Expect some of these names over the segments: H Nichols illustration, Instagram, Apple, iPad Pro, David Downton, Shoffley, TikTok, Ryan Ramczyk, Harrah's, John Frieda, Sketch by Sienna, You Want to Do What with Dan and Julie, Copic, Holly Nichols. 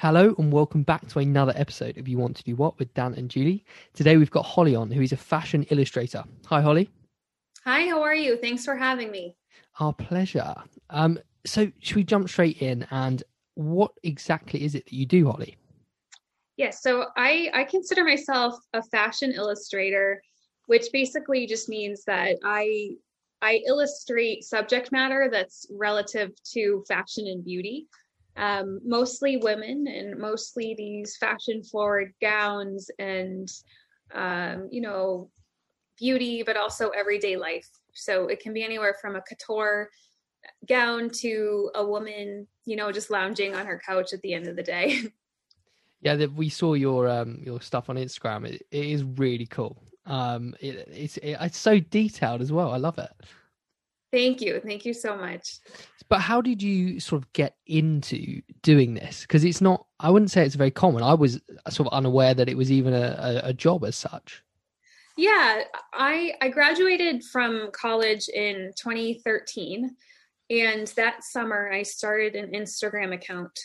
Hello and welcome back to another episode of You Want to Do What with Dan and Julie. Today we've got Holly on, who is a fashion illustrator. Hi, Holly. Hi, how are you? Thanks for having me. Our pleasure. So should we jump straight in, and what exactly is it that you do, Holly? Yes, so I consider myself a fashion illustrator, which basically just means that I illustrate subject matter that's relative to fashion and beauty. Mostly women, and mostly these fashion forward gowns and, beauty, but also everyday life. So it can be anywhere from a couture gown to a woman, just lounging on her couch at the end of the day. Yeah, we saw your stuff on Instagram. It is really cool. It's so detailed as well. I love it. Thank you. Thank you so much. But how did you sort of get into doing this? Because it's not, I wouldn't say it's very common. I was sort of unaware that it was even a job as such. Yeah, I graduated from college in 2013. And that summer I started an Instagram account.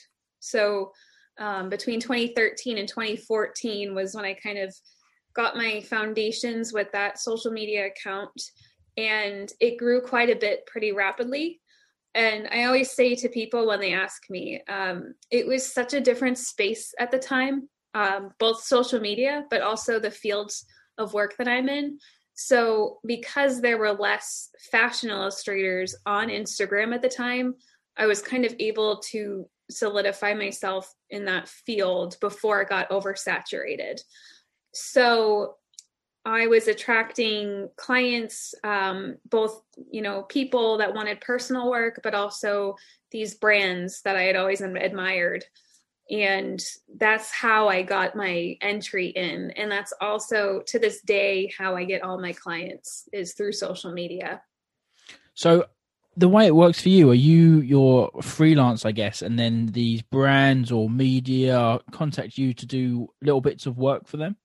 So between 2013 and 2014 was when I kind of got my foundations with that social media account. And it grew quite a bit pretty rapidly. And I always say to people when they ask me, it was such a different space at the time, both social media, but also the fields of work that I'm in. So because there were less fashion illustrators on Instagram at the time, I was kind of able to solidify myself in that field before it got oversaturated. So I was attracting clients, both, people that wanted personal work, but also these brands that I had always admired. And that's how I got my entry in. And that's also to this day how I get all my clients, is through social media. So the way it works for you, you're freelance, I guess, and then these brands or media contact you to do little bits of work for them?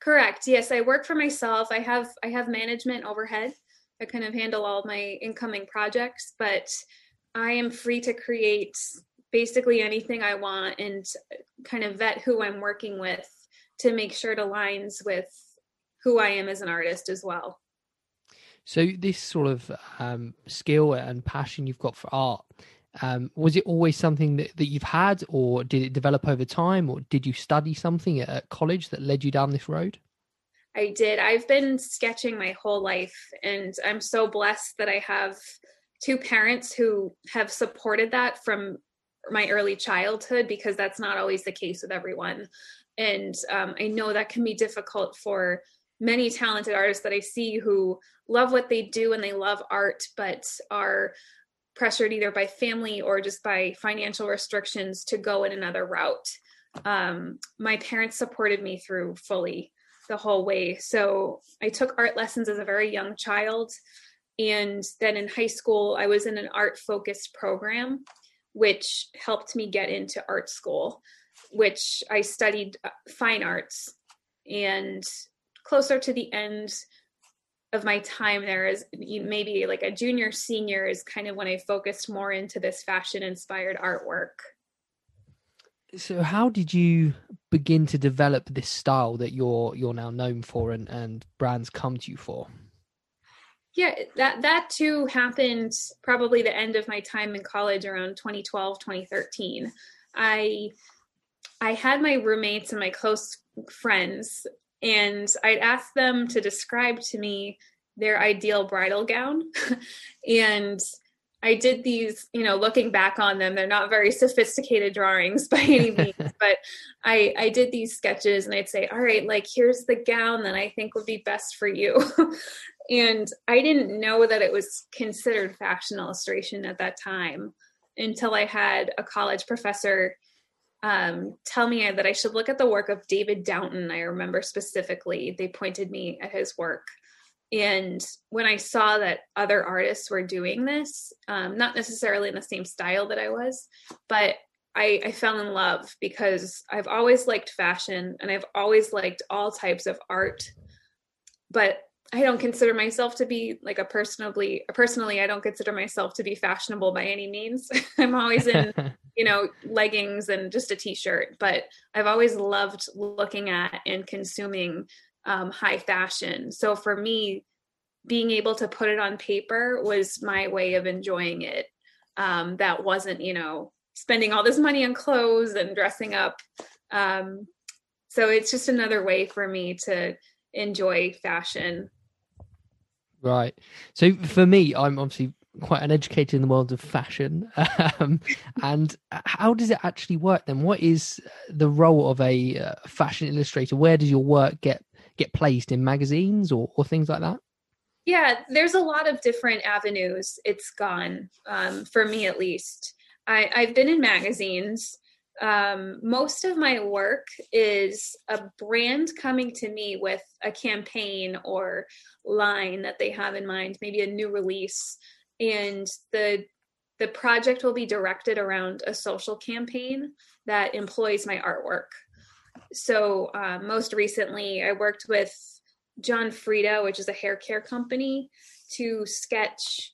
Correct. Yes, I work for myself. I have management overhead. I kind of handle all of my incoming projects, but I am free to create basically anything I want and kind of vet who I'm working with to make sure it aligns with who I am as an artist as well. So this sort of skill and passion you've got for art, was it always something that you've had, or did it develop over time, or did you study something at college that led you down this road? I did. I've been sketching my whole life, and I'm so blessed that I have two parents who have supported that from my early childhood, because that's not always the case with everyone. And I know that can be difficult for many talented artists that I see who love what they do and they love art, but are pressured either by family or just by financial restrictions to go in another route. My parents supported me through fully the whole way. So I took art lessons as a very young child. And then in high school, I was in an art focused program, which helped me get into art school, which I studied fine arts. And closer to the end of my time there, is maybe like a junior, senior, is kind of when I focused more into this fashion inspired artwork. So how did you begin to develop this style that you're now known for and brands come to you for? Yeah, that too happened probably the end of my time in college, around 2012, 2013. I had my roommates and my close friends, and I'd ask them to describe to me their ideal bridal gown. And I did these, looking back on them, they're not very sophisticated drawings by any means, but I did these sketches, and I'd say, all right, like, here's the gown that I think would be best for you. And I didn't know that it was considered fashion illustration at that time until I had a college professor tell me that I should look at the work of David Downton. I remember specifically, they pointed me at his work. And when I saw that other artists were doing this, not necessarily in the same style that I was, but I fell in love, because I've always liked fashion and I've always liked all types of art, but I don't consider myself to be like personally, I don't consider myself to be fashionable by any means. I'm always in, leggings and just a t-shirt, but I've always loved looking at and consuming high fashion. So for me, being able to put it on paper was my way of enjoying it. That wasn't, spending all this money on clothes and dressing up. So it's just another way for me to enjoy fashion. Right. So for me, I'm obviously quite uneducated in the world of fashion. And how does it actually work then? What is the role of a fashion illustrator? Where does your work get placed in magazines or things like that? Yeah, there's a lot of different avenues it's gone, for me at least. I've been in magazines. Most of my work is a brand coming to me with a campaign or line that they have in mind, maybe a new release. And the project will be directed around a social campaign that employs my artwork. So most recently, I worked with John Frieda, which is a hair care company, to sketch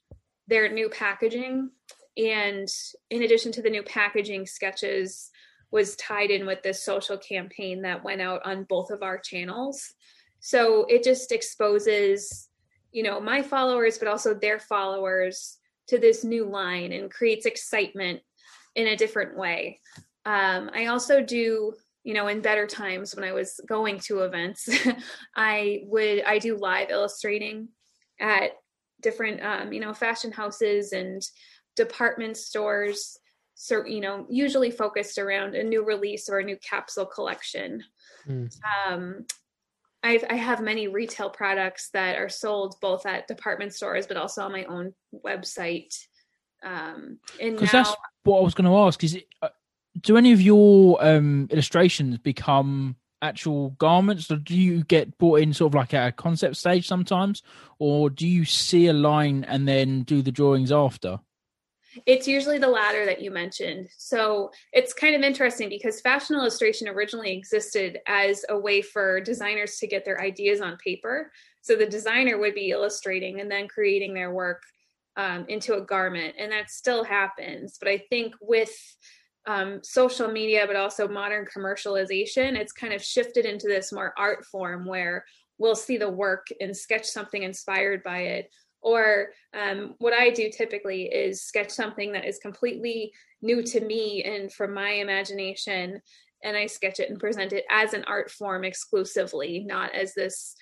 their new packaging. And in addition to the new packaging, sketches was tied in with this social campaign that went out on both of our channels. So it just exposes, my followers, but also their followers to this new line and creates excitement in a different way. I also do, in better times when I was going to events, I do live illustrating at different, fashion houses and department stores. So, usually focused around a new release or a new capsule collection. Mm. I have many retail products that are sold both at department stores, but also on my own website. And because that's what I was going to ask is, do any of your illustrations become actual garments, or do you get brought in sort of like at a concept stage sometimes, or do you see a line and then do the drawings after? It's usually the latter that you mentioned. So it's kind of interesting because fashion illustration originally existed as a way for designers to get their ideas on paper. So the designer would be illustrating and then creating their work into a garment, and that still happens. But I think with social media, but also modern commercialization, it's kind of shifted into this more art form where we'll see the work and sketch something inspired by it. Or what I do typically is sketch something that is completely new to me and from my imagination, and I sketch it and present it as an art form exclusively, not as this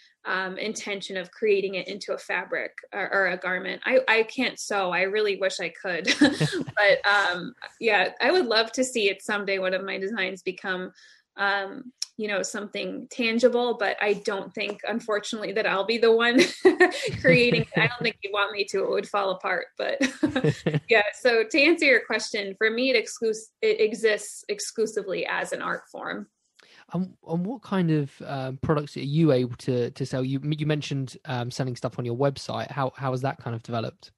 intention of creating it into a fabric or a garment. I can't sew. I really wish I could. But I would love to see it someday, one of my designs become, something tangible, but I don't think, unfortunately, that I'll be the one creating it. I don't think you want me to, it would fall apart, but yeah. So to answer your question, for me, it exists exclusively as an art form. And what kind of products are you able to sell? You mentioned selling stuff on your website. How has that kind of developed?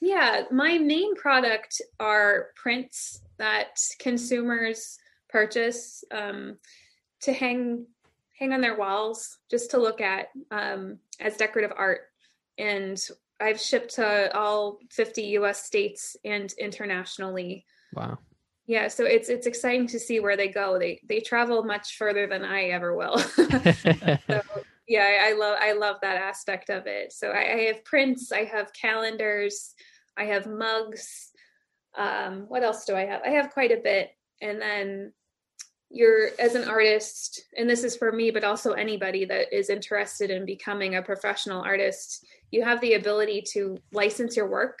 Yeah, my main product are prints that consumers purchase to hang on their walls, just to look at as decorative art. And I've shipped to all 50 U.S. states and internationally. Wow. Yeah, so it's exciting to see where they go. They travel much further than I ever will. So, yeah, I love that aspect of it. So I have prints, I have calendars, I have mugs. What else do I have? I have quite a bit. And then as an artist, and this is for me, but also anybody that is interested in becoming a professional artist, you have the ability to license your work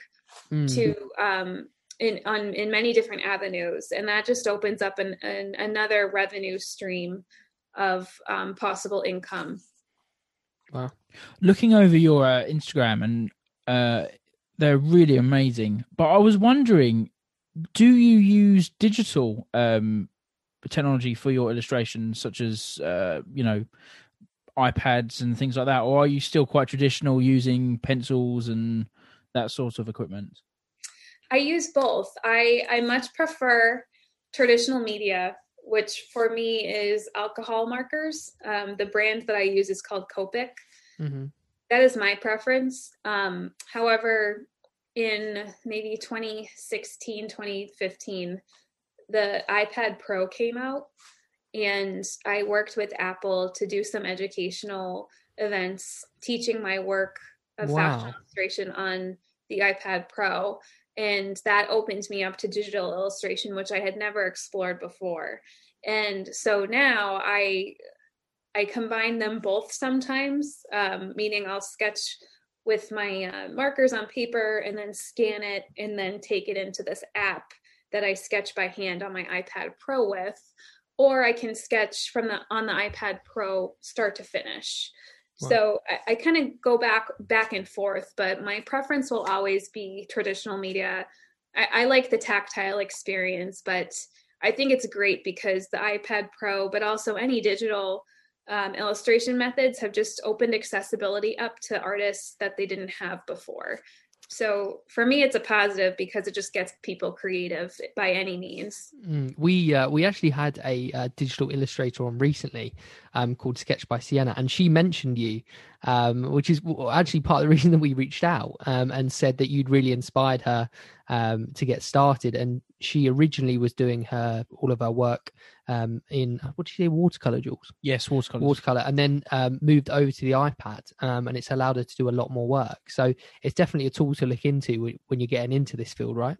to in many different avenues. And that just opens up another revenue stream of possible income. Wow. Looking over your Instagram, and they're really amazing. But I was wondering, do you use digital technology for your illustrations, such as, iPads and things like that? Or are you still quite traditional using pencils and that sort of equipment? I use both. I much prefer traditional media, which for me is alcohol markers. The brand that I use is called Copic. Mm-hmm. That is my preference. However, in maybe 2016, 2015, the iPad Pro came out, and I worked with Apple to do some educational events teaching my work of fashion illustration on the iPad Pro. And that opened me up to digital illustration, which I had never explored before. And so now I combine them both sometimes, meaning I'll sketch with my markers on paper and then scan it and then take it into this app that I sketch by hand on my iPad Pro with, or I can sketch from on the iPad Pro start to finish. Wow. So I kind of go back and forth, but my preference will always be traditional media. I like the tactile experience, but I think it's great because the iPad Pro, but also any digital illustration methods have just opened accessibility up to artists that they didn't have before. So for me, it's a positive because it just gets people creative by any means. We actually had a digital illustrator on recently called Sketch by Sienna, and she mentioned you, which is actually part of the reason that we reached out, and said that you'd really inspired her to get started. And she originally was doing all of her work in, what did you say, watercolor, Jules? Yes, watercolor, and then moved over to the iPad, and it's allowed her to do a lot more work. So it's definitely a tool to look into when you're getting into this field, right?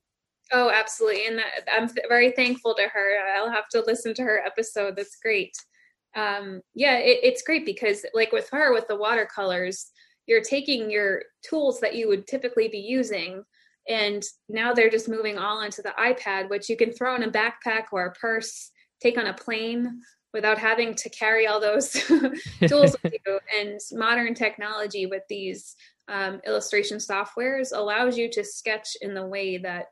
Oh, absolutely, and I'm very thankful to her. I'll have to listen to her episode. That's great. It's great because, like with her, with the watercolors, you're taking your tools that you would typically be using, and now they're just moving all into the iPad, which you can throw in a backpack or a purse, take on a plane without having to carry all those tools with you. And modern technology with these illustration softwares allows you to sketch in the way that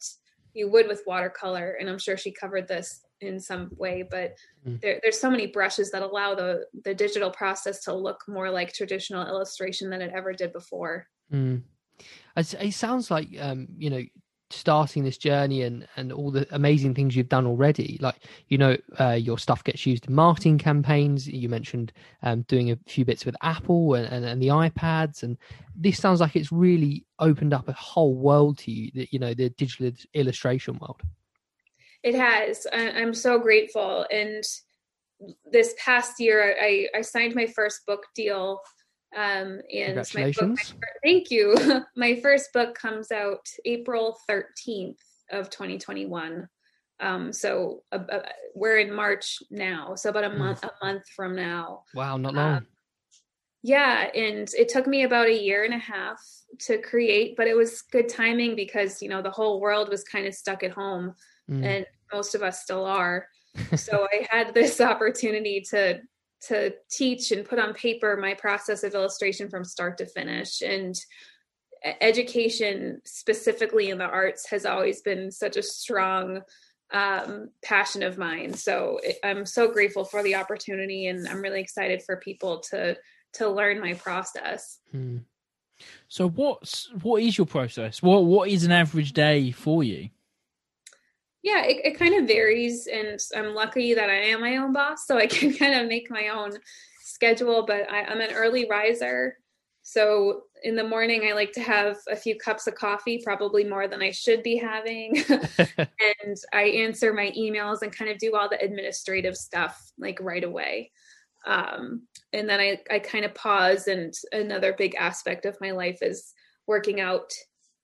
you would with watercolor. And I'm sure she covered this in some way, but there's so many brushes that allow the digital process to look more like traditional illustration than it ever did before. Mm. It sounds like, starting this journey and all the amazing things you've done already, your stuff gets used in marketing campaigns. You mentioned doing a few bits with Apple and the iPads, and this sounds like it's really opened up a whole world to you, the digital illustration world. It has. I'm so grateful, and this past year I signed my first book deal. And thank you. My first book comes out April 13th of 2021. So we're in March now. So about a month from now. Wow. Not long. And it took me about 1.5 years to create, but it was good timing because, the whole world was kind of stuck at home and most of us still are. So I had this opportunity to teach and put on paper my process of illustration from start to finish. And education, specifically in the arts, has always been such a strong passion of mine. So I'm so grateful for the opportunity, and I'm really excited for people to learn my process. Mm. So what is your process? What is an average day for you? Yeah, it kind of varies, and I'm lucky that I am my own boss, so I can kind of make my own schedule, but I'm an early riser. So in the morning, I like to have a few cups of coffee, probably more than I should be having. And I answer my emails and kind of do all the administrative stuff like right away. And then I kind of pause, and another big aspect of my life is working out.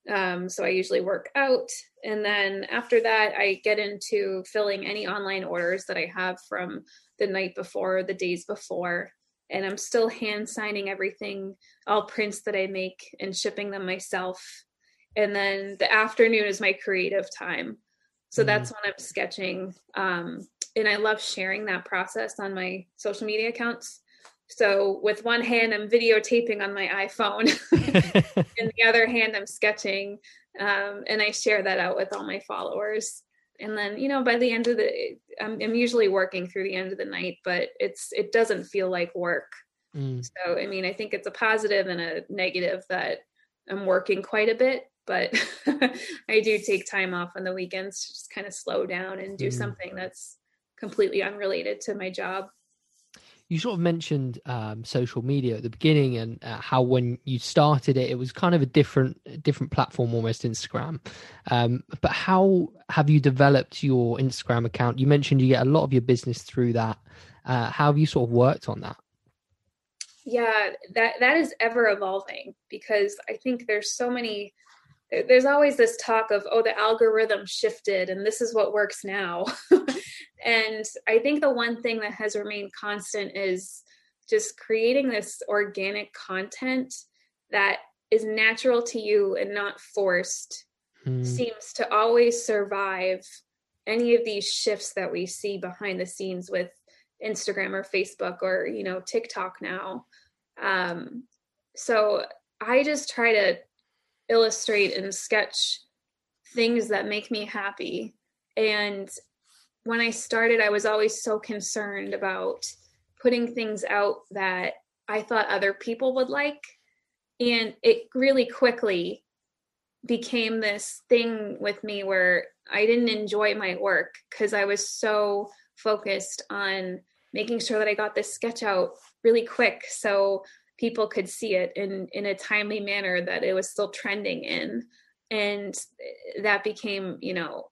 So I usually work out, and then after that, I get into filling any online orders that I have from the night before, the days before, and I'm still hand signing everything, all prints that I make, and shipping them myself. And then the afternoon is my creative time. So that's when I'm sketching. And I love sharing that process on my social media accounts. So with one hand, I'm videotaping on my iPhone. And the other hand, I'm sketching. And I share that out with all my followers. And then, by the end of I'm usually working through the end of the night, but it doesn't feel like work. Mm. So, I think it's a positive and a negative that I'm working quite a bit, but I do take time off on the weekends to just kind of slow down and do something that's completely unrelated to my job. You sort of mentioned social media at the beginning, and how when you started it, it was kind of a different platform, almost Instagram. But how have you developed your Instagram account? You mentioned you get a lot of your business through that. How have you sort of worked on that? Yeah, that is ever evolving, because I think there's always this talk of, oh, the algorithm shifted and this is what works now. And I think the one thing that has remained constant is just creating this organic content that is natural to you and not forced seems to always survive any of these shifts that we see behind the scenes with Instagram or Facebook or, TikTok now. So I just try to illustrate and sketch things that make me happy. And when I started, I was always so concerned about putting things out that I thought other people would like. And it really quickly became this thing with me where I didn't enjoy my work because I was so focused on making sure that I got this sketch out really quick so people could see it in a timely manner that it was still trending in. And that became,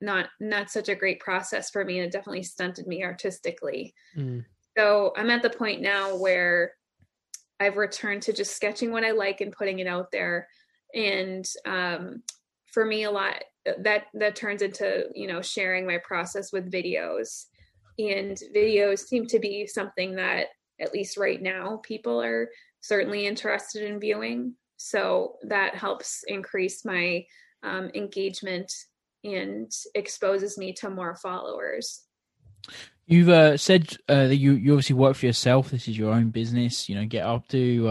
not such a great process for me. And it definitely stunted me artistically. So I'm at the point now where I've returned to just sketching what I like and putting it out there. And for me, a lot that turns into, sharing my process with videos. And videos seem to be something that, at least right now, people are certainly interested in viewing. So that helps increase my engagement and exposes me to more followers. You've said that you obviously work for yourself. This is your own business. Get up to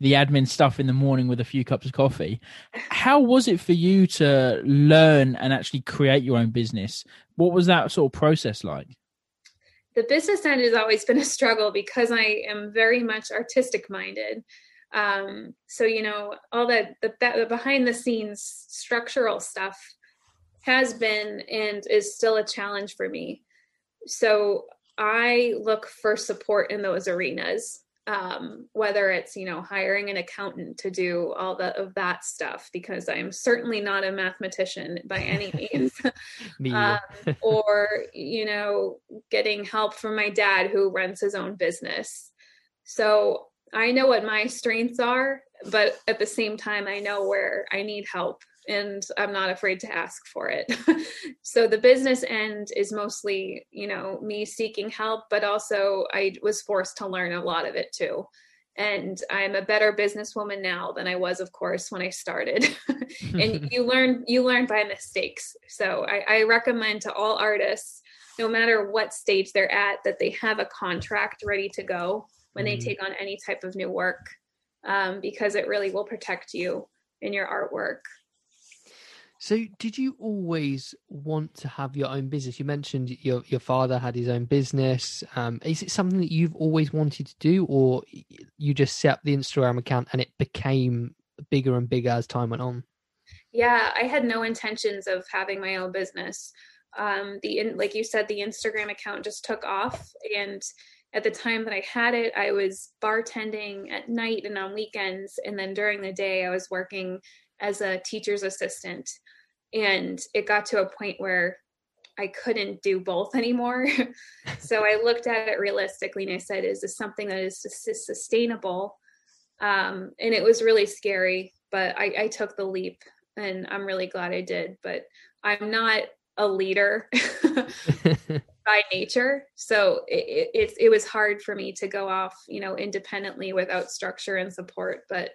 the admin stuff in the morning with a few cups of coffee. How was it for you to learn and actually create your own business? What was that sort of process like? The business end has always been a struggle because I am very much artistic minded. So, all that the behind the scenes structural stuff has been and is still a challenge for me. So I look for support in those arenas, whether it's, hiring an accountant to do all of that stuff, because I'm certainly not a mathematician by any means. Or, getting help from my dad who runs his own business. So I know what my strengths are, but at the same time, I know where I need help and I'm not afraid to ask for it. So the business end is mostly, me seeking help, but also I was forced to learn a lot of it too. And I'm a better businesswoman now than I was, of course, when I started. And you learn by mistakes. So I recommend to all artists, no matter what stage they're at, that they have a contract ready to go when they take on any type of new work, because it really will protect you in your artwork. So did you always want to have your own business? You mentioned your father had his own business. Is it something that you've always wanted to do, or you just set up the Instagram account and it became bigger and bigger as time went on? Yeah, I had no intentions of having my own business. Like you said, the Instagram account just took off, and at the time that I had it, I was bartending at night and on weekends. And then during the day, I was working as a teacher's assistant. And it got to a point where I couldn't do both anymore. So I looked at it realistically and I said, is this something that is sustainable? And it was really scary, but I took the leap and I'm really glad I did. But I'm not a leader by nature. So it was hard for me to go off, independently without structure and support, but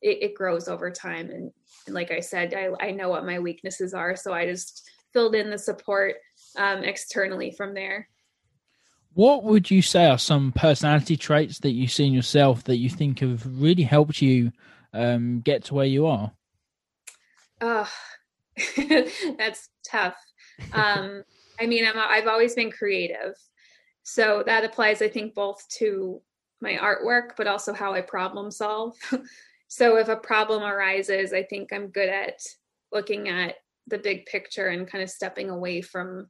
it grows over time. And like I said, I know what my weaknesses are. So I just filled in the support externally from there. What would you say are some personality traits that you see in yourself that you think have really helped you get to where you are? Oh, that's tough. I've always been creative. So that applies, I think, both to my artwork, but also how I problem solve. So if a problem arises, I think I'm good at looking at the big picture and kind of stepping away from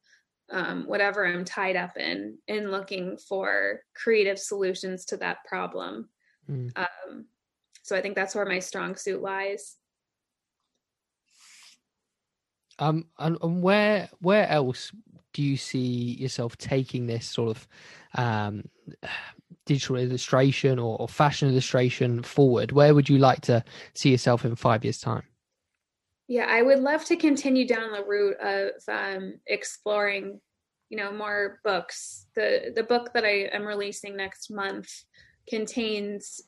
whatever I'm tied up in and looking for creative solutions to that problem. So I think that's where my strong suit lies. And where else do you see yourself taking this sort of digital illustration or fashion illustration forward? Where would you like to see yourself in 5 years' time? Yeah, I would love to continue down the route of exploring, more books. The book that I am releasing next month contains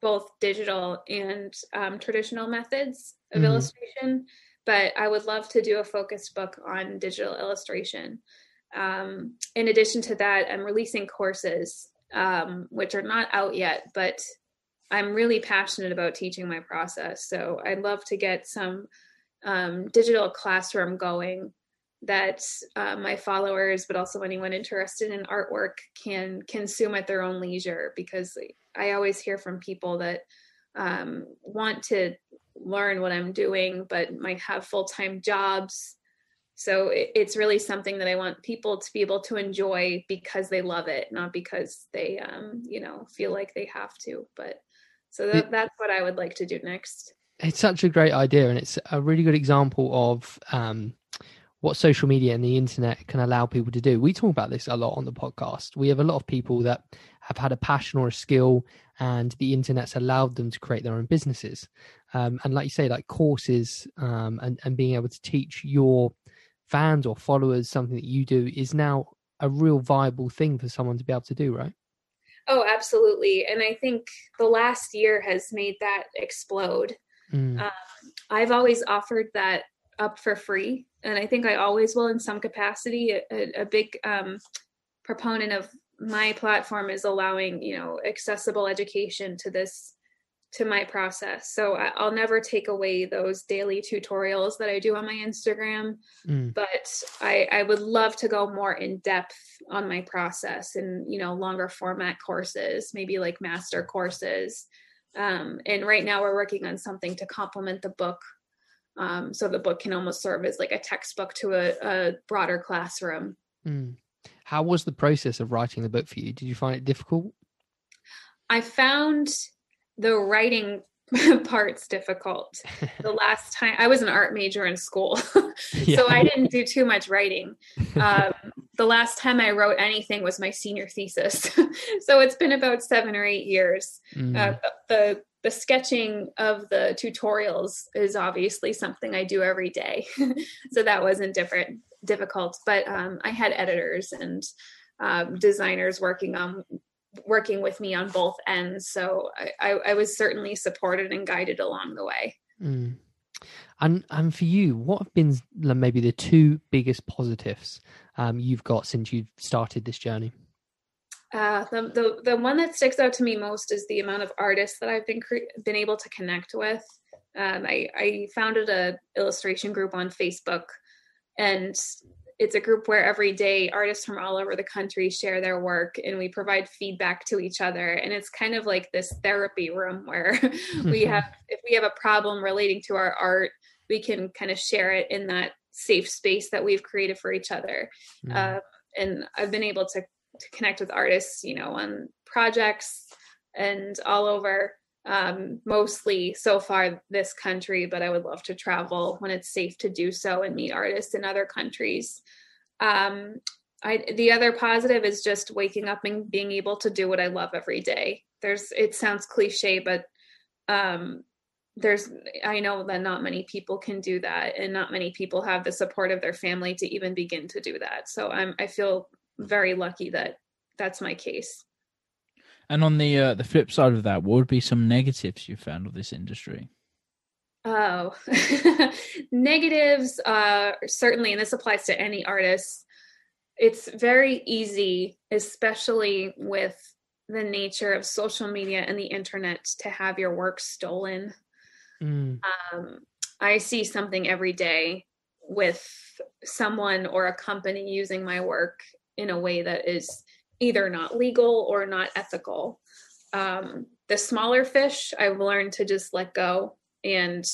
both digital and traditional methods of illustration, but I would love to do a focused book on digital illustration. In addition to that, I'm releasing courses, which are not out yet, but I'm really passionate about teaching my process. So I'd love to get some digital classroom going that my followers, but also anyone interested in artwork, can consume at their own leisure, because I always hear from people that want to learn what I'm doing, but might have full-time jobs. So it's really something that I want people to be able to enjoy because they love it, not because they, feel like they have to. But so that's what I would like to do next. It's such a great idea. And it's a really good example of, what social media and the internet can allow people to do. We talk about this a lot on the podcast. We have a lot of people that have had a passion or a skill, and the internet's allowed them to create their own businesses. And like you say, like courses, and being able to teach your fans or followers something that you do is now a real viable thing for someone to be able to do, right? Oh, absolutely. And I think the last year has made that explode. I've always offered that up for free, and I think I always will in some capacity. A big proponent of my platform is allowing, accessible education to my process. So I'll never take away those daily tutorials that I do on my Instagram, but I would love to go more in depth on my process and, longer format courses, maybe like master courses. And right now we're working on something to complement the book. So the book can almost serve as like a textbook to a broader classroom. How was the process of writing the book for you? Did you find it difficult? I found the writing part's difficult. The last time I was an art major in school, so I didn't do too much writing. The last time I wrote anything was my senior thesis. So it's been about 7 or 8 years. The sketching of the tutorials is obviously something I do every day. So that wasn't difficult, but I had editors and designers working with me on both ends. So I was certainly supported and guided along the way. And for you, what have been maybe the two biggest positives you've got since you've started this journey? The one that sticks out to me most is the amount of artists that I've been able to connect with. I founded a illustration group on Facebook, and it's a group where every day artists from all over the country share their work, and we provide feedback to each other. And it's kind of like this therapy room where if we have a problem relating to our art, we can kind of share it in that safe space that we've created for each other. And I've been able to connect with artists, on projects and all over, mostly so far this country, but I would love to travel when it's safe to do so and meet artists in other countries. The other positive is just waking up and being able to do what I love every day. It sounds cliche, but I know that not many people can do that, and not many people have the support of their family to even begin to do that. So I feel very lucky that that's my case. And on the flip side of that, what would be some negatives you found of this industry? Oh, negatives, certainly, and this applies to any artist. It's very easy, especially with the nature of social media and the internet, to have your work stolen. I see something every day with someone or a company using my work in a way that is either not legal or not ethical. The smaller fish, I've learned to just let go and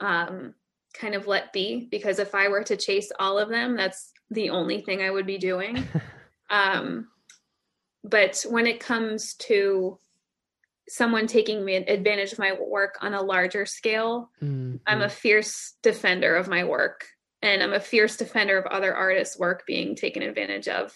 kind of let be, because if I were to chase all of them, that's the only thing I would be doing. But when it comes to someone taking advantage of my work on a larger scale, mm-hmm. I'm a fierce defender of my work, and I'm a fierce defender of other artists' work being taken advantage of.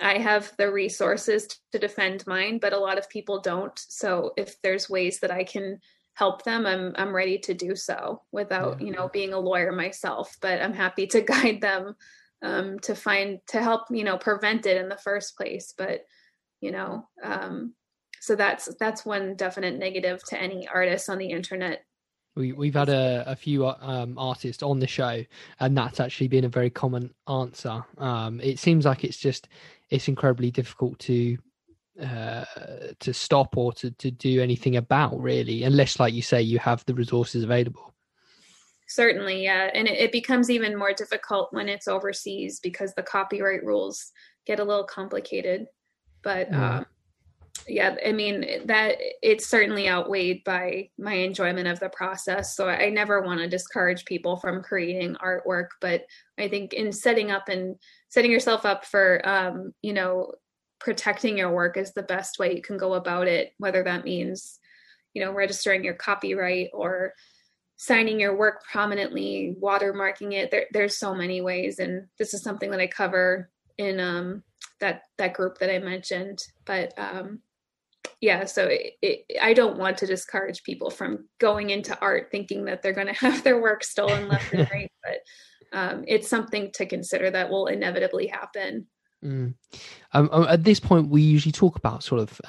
I have the resources to defend mine, but a lot of people don't. So if there's ways that I can help them, I'm ready to do so without, you know, being a lawyer myself, but I'm happy to guide them to help, you know, prevent it in the first place. But, you know, so that's one definite negative to any artist on the internet. We've had a few artists on the show, and that's actually been a very common answer. It seems like it's incredibly difficult to stop or to do anything about, really, unless, like you say, you have the resources available. Certainly, yeah. And it becomes even more difficult when it's overseas, because the copyright rules get a little complicated. But yeah, I mean, that it's certainly outweighed by my enjoyment of the process. So I never want to discourage people from creating artwork, but I think in setting yourself up for, you know, protecting your work is the best way you can go about it, whether that means, you know, registering your copyright or signing your work prominently, watermarking it. There's so many ways. And this is something that I cover in that group that I mentioned, but yeah, so I don't want to discourage people from going into art thinking that they're going to have their work stolen left and right, but it's something to consider that will inevitably happen. Mm. At this point, we usually talk about sort of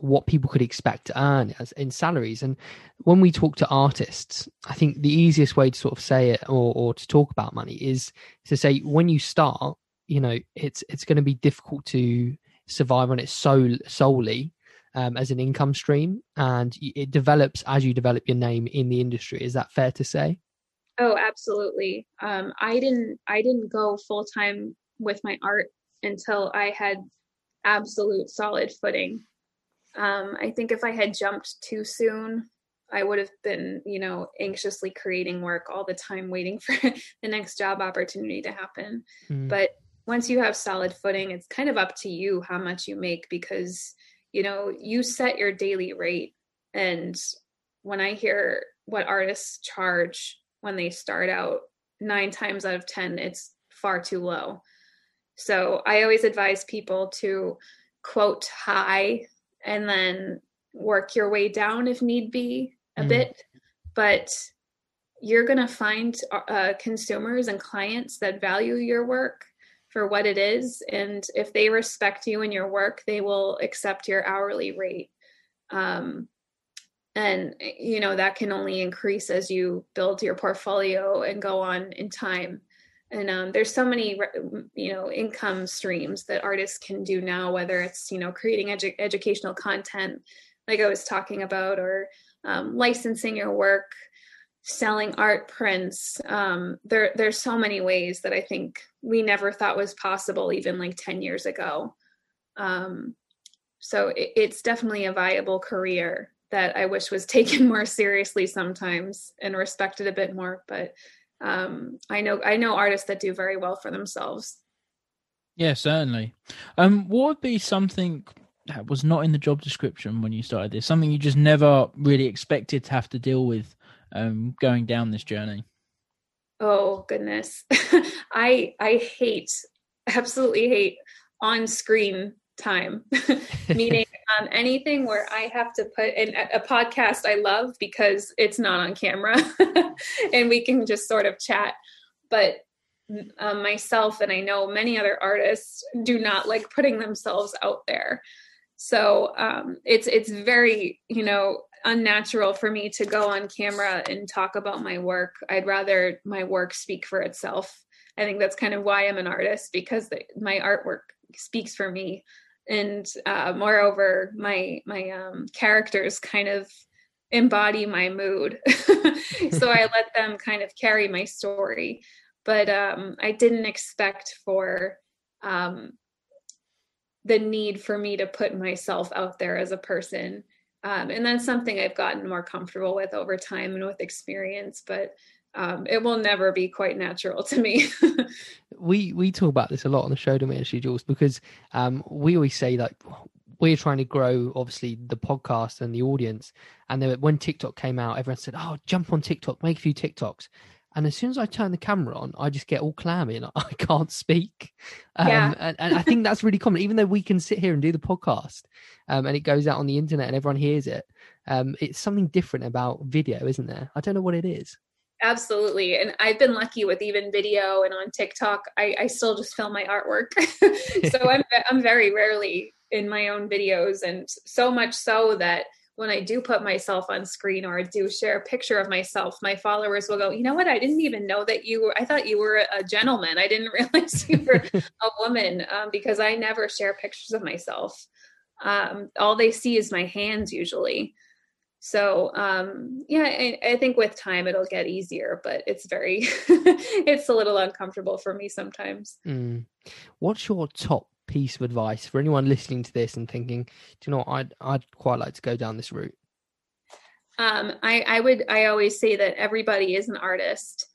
what people could expect to earn in salaries. And when we talk to artists, I think the easiest way to sort of say it or to talk about money is to say, when you start, you know, it's going to be difficult to survive on it solely as an income stream, and it develops as you develop your name in the industry. Is that fair to say? Oh, absolutely. I didn't go full time with my art until I had absolute solid footing. I think if I had jumped too soon, I would have been, you know, anxiously creating work all the time, waiting for the next job opportunity to happen. Mm. But once you have solid footing, it's kind of up to you how much you make, because, you know, you set your daily rate. And when I hear what artists charge when they start out, 9 times out of 10, it's far too low. So I always advise people to quote high and then work your way down if need be a bit, but you're going to find consumers and clients that value your work for what it is. And if they respect you and your work, they will accept your hourly rate. And, you know, that can only increase as you build your portfolio and go on in time. And there's so many, you know, income streams that artists can do now, whether it's, you know, creating educational content, like I was talking about, or licensing your work, selling art prints. There's so many ways that I think we never thought was possible, even like 10 years ago. So it's definitely a viable career that I wish was taken more seriously sometimes and respected a bit more. But I know artists that do very well for themselves. Yeah, certainly. What would be something that was not in the job description when you started this, something you just never really expected to have to deal with going down this journey? Oh, goodness. I absolutely hate on-screen time, meaning anything where I have to put in a podcast I love because it's not on camera and we can just sort of chat. But myself, and I know many other artists, do not like putting themselves out there. So it's very, you know, unnatural for me to go on camera and talk about my work. I'd rather my work speak for itself. I think that's kind of why I'm an artist, because my artwork speaks for me. And moreover, my characters kind of embody my mood. So I let them kind of carry my story. But I didn't expect for the need for me to put myself out there as a person. And that's something I've gotten more comfortable with over time and with experience. But It will never be quite natural to me. we talk about this a lot on the show, don't we, actually, Jules? Because we always say that we're trying to grow, obviously, the podcast and the audience. And then when TikTok came out, everyone said, "Oh, jump on TikTok, make a few TikToks." And as soon as I turn the camera on, I just get all clammy and I can't speak. And I think that's really common. Even though we can sit here and do the podcast and it goes out on the internet and everyone hears it, it's something different about video, isn't there? I don't know what it is. Absolutely. And I've been lucky with even video, and on TikTok, I still just film my artwork. So I'm very rarely in my own videos, and so much so that when I do put myself on screen or I do share a picture of myself, my followers will go, "You know what? I didn't even know that I thought you were a gentleman. I didn't realize you were a woman," because I never share pictures of myself. All they see is my hands usually. So, I think with time it'll get easier, but it's it's a little uncomfortable for me sometimes. Mm. What's your top piece of advice for anyone listening to this and thinking, "Do you know what? I'd quite like to go down this route"? I always say that everybody is an artist.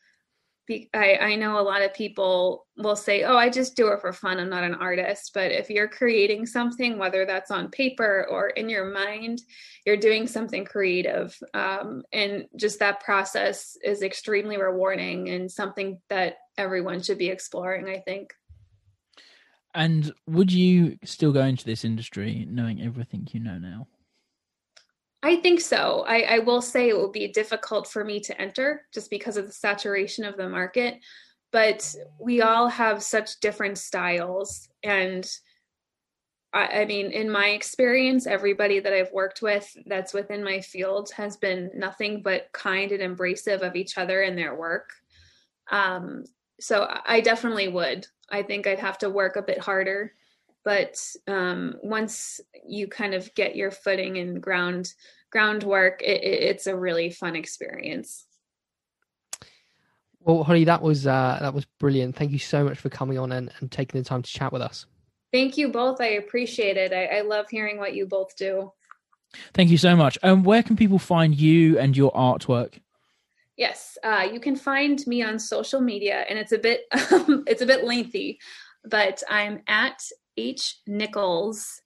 I know a lot of people will say, "Oh, I just do it for fun. I'm not an artist." But if you're creating something, whether that's on paper or in your mind, you're doing something creative. And just that process is extremely rewarding and something that everyone should be exploring, I think. And would you still go into this industry knowing everything you know now? I think so. I will say it will be difficult for me to enter just because of the saturation of the market. But we all have such different styles. And I mean, in my experience, everybody that I've worked with that's within my field has been nothing but kind and embracive of each other and their work. So I definitely would. I think I'd have to work a bit harder, but once you kind of get your footing in groundwork, it's a really fun experience. Well, Holly, that was brilliant. Thank you so much for coming on and taking the time to chat with us. Thank you both. I appreciate it. I love hearing what you both do. Thank you so much. Where can people find you and your artwork? Yes, you can find me on social media, and it's a bit lengthy, but I'm at H Nichols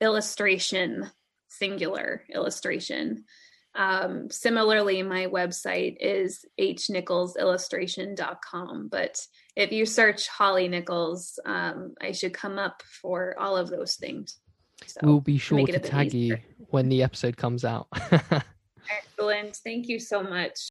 illustration, singular illustration. Similarly, my website is hnicholsillustration.com, but if you search Holly Nichols, I should come up for all of those things. So we'll be sure to tag you when the episode comes out. Excellent. Thank you so much.